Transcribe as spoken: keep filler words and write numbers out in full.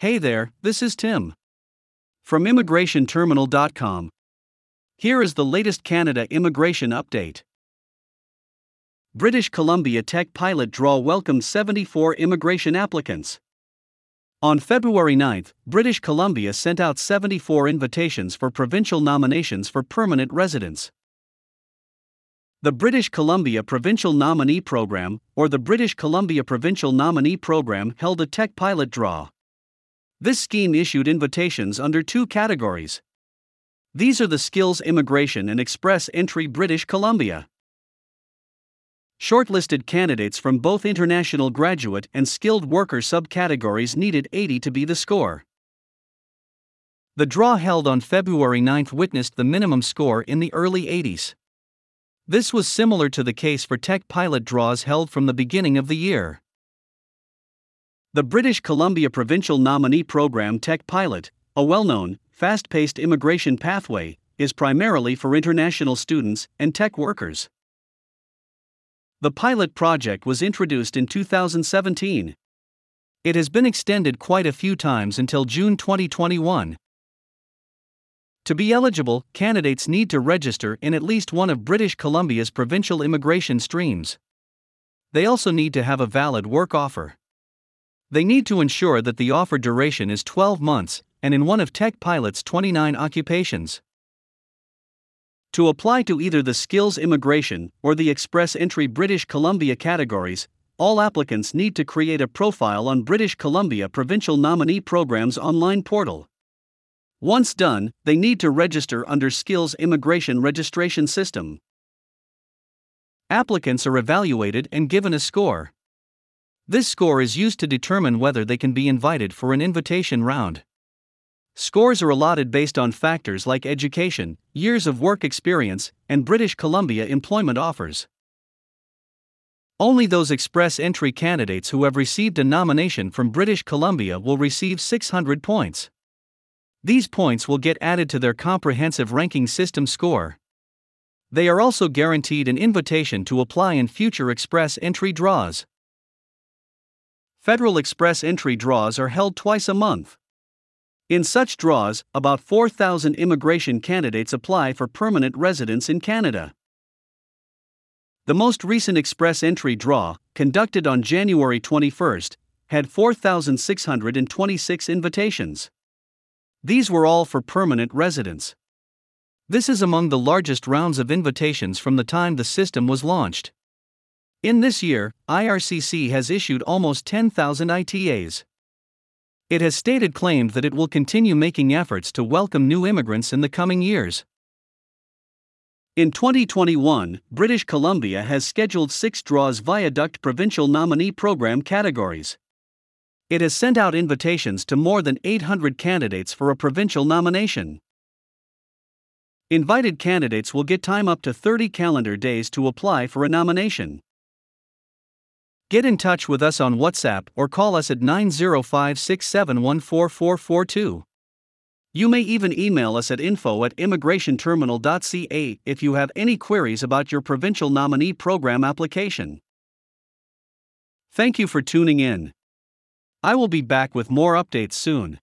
Hey there, this is Tim from Immigration Terminal dot com. Here is the latest Canada immigration update. British Columbia Tech Pilot Draw welcomed seventy-four immigration applicants. On February ninth, British Columbia sent out seventy-four invitations for provincial nominations for permanent residents. The British Columbia Provincial Nominee Program, or the British Columbia Provincial Nominee Program, held a Tech Pilot Draw. This scheme issued invitations under two categories. These are the Skills Immigration and Express Entry British Columbia. Shortlisted candidates from both international graduate and skilled worker subcategories needed eighty to be the score. The draw held on February ninth witnessed the minimum score in the early eighties. This was similar to the case for Tech Pilot draws held from the beginning of the year. The British Columbia Provincial Nominee Program Tech Pilot, a well-known, fast-paced immigration pathway, is primarily for international students and tech workers. The pilot project was introduced in two thousand seventeen. It has been extended quite a few times until June twenty twenty-one. To be eligible, candidates need to register in at least one of British Columbia's provincial immigration streams. They also need to have a valid work offer. They need to ensure that the offer duration is twelve months and in one of Tech Pilot's twenty-nine occupations. To apply to either the Skills Immigration or the Express Entry British Columbia categories, all applicants need to create a profile on British Columbia Provincial Nominee Program's online portal. Once done, they need to register under Skills Immigration Registration System. Applicants are evaluated and given a score. This score is used to determine whether they can be invited for an invitation round. Scores are allotted based on factors like education, years of work experience, and British Columbia employment offers. Only those Express Entry candidates who have received a nomination from British Columbia will receive six hundred points. These points will get added to their comprehensive ranking system score. They are also guaranteed an invitation to apply in future Express Entry draws. Federal Express Entry draws are held twice a month. In such draws, about four thousand immigration candidates apply for permanent residence in Canada. The most recent Express Entry draw, conducted on January twenty-first, had four thousand six hundred twenty-six invitations. These were all for permanent residents. This is among the largest rounds of invitations from the time the system was launched. In this year, I R C C has issued almost ten thousand I T As. It has stated claimed that it will continue making efforts to welcome new immigrants in the coming years. In twenty twenty-one, British Columbia has scheduled six draws via Duct Provincial Nominee Program categories. It has sent out invitations to more than eight hundred candidates for a provincial nomination. Invited candidates will get time up to thirty calendar days to apply for a nomination. Get in touch with us on WhatsApp or call us at nine zero five, six seven one, four four four two. You may even email us at info at immigration terminal dot c a if you have any queries about your provincial nominee program application. Thank you for tuning in. I will be back with more updates soon.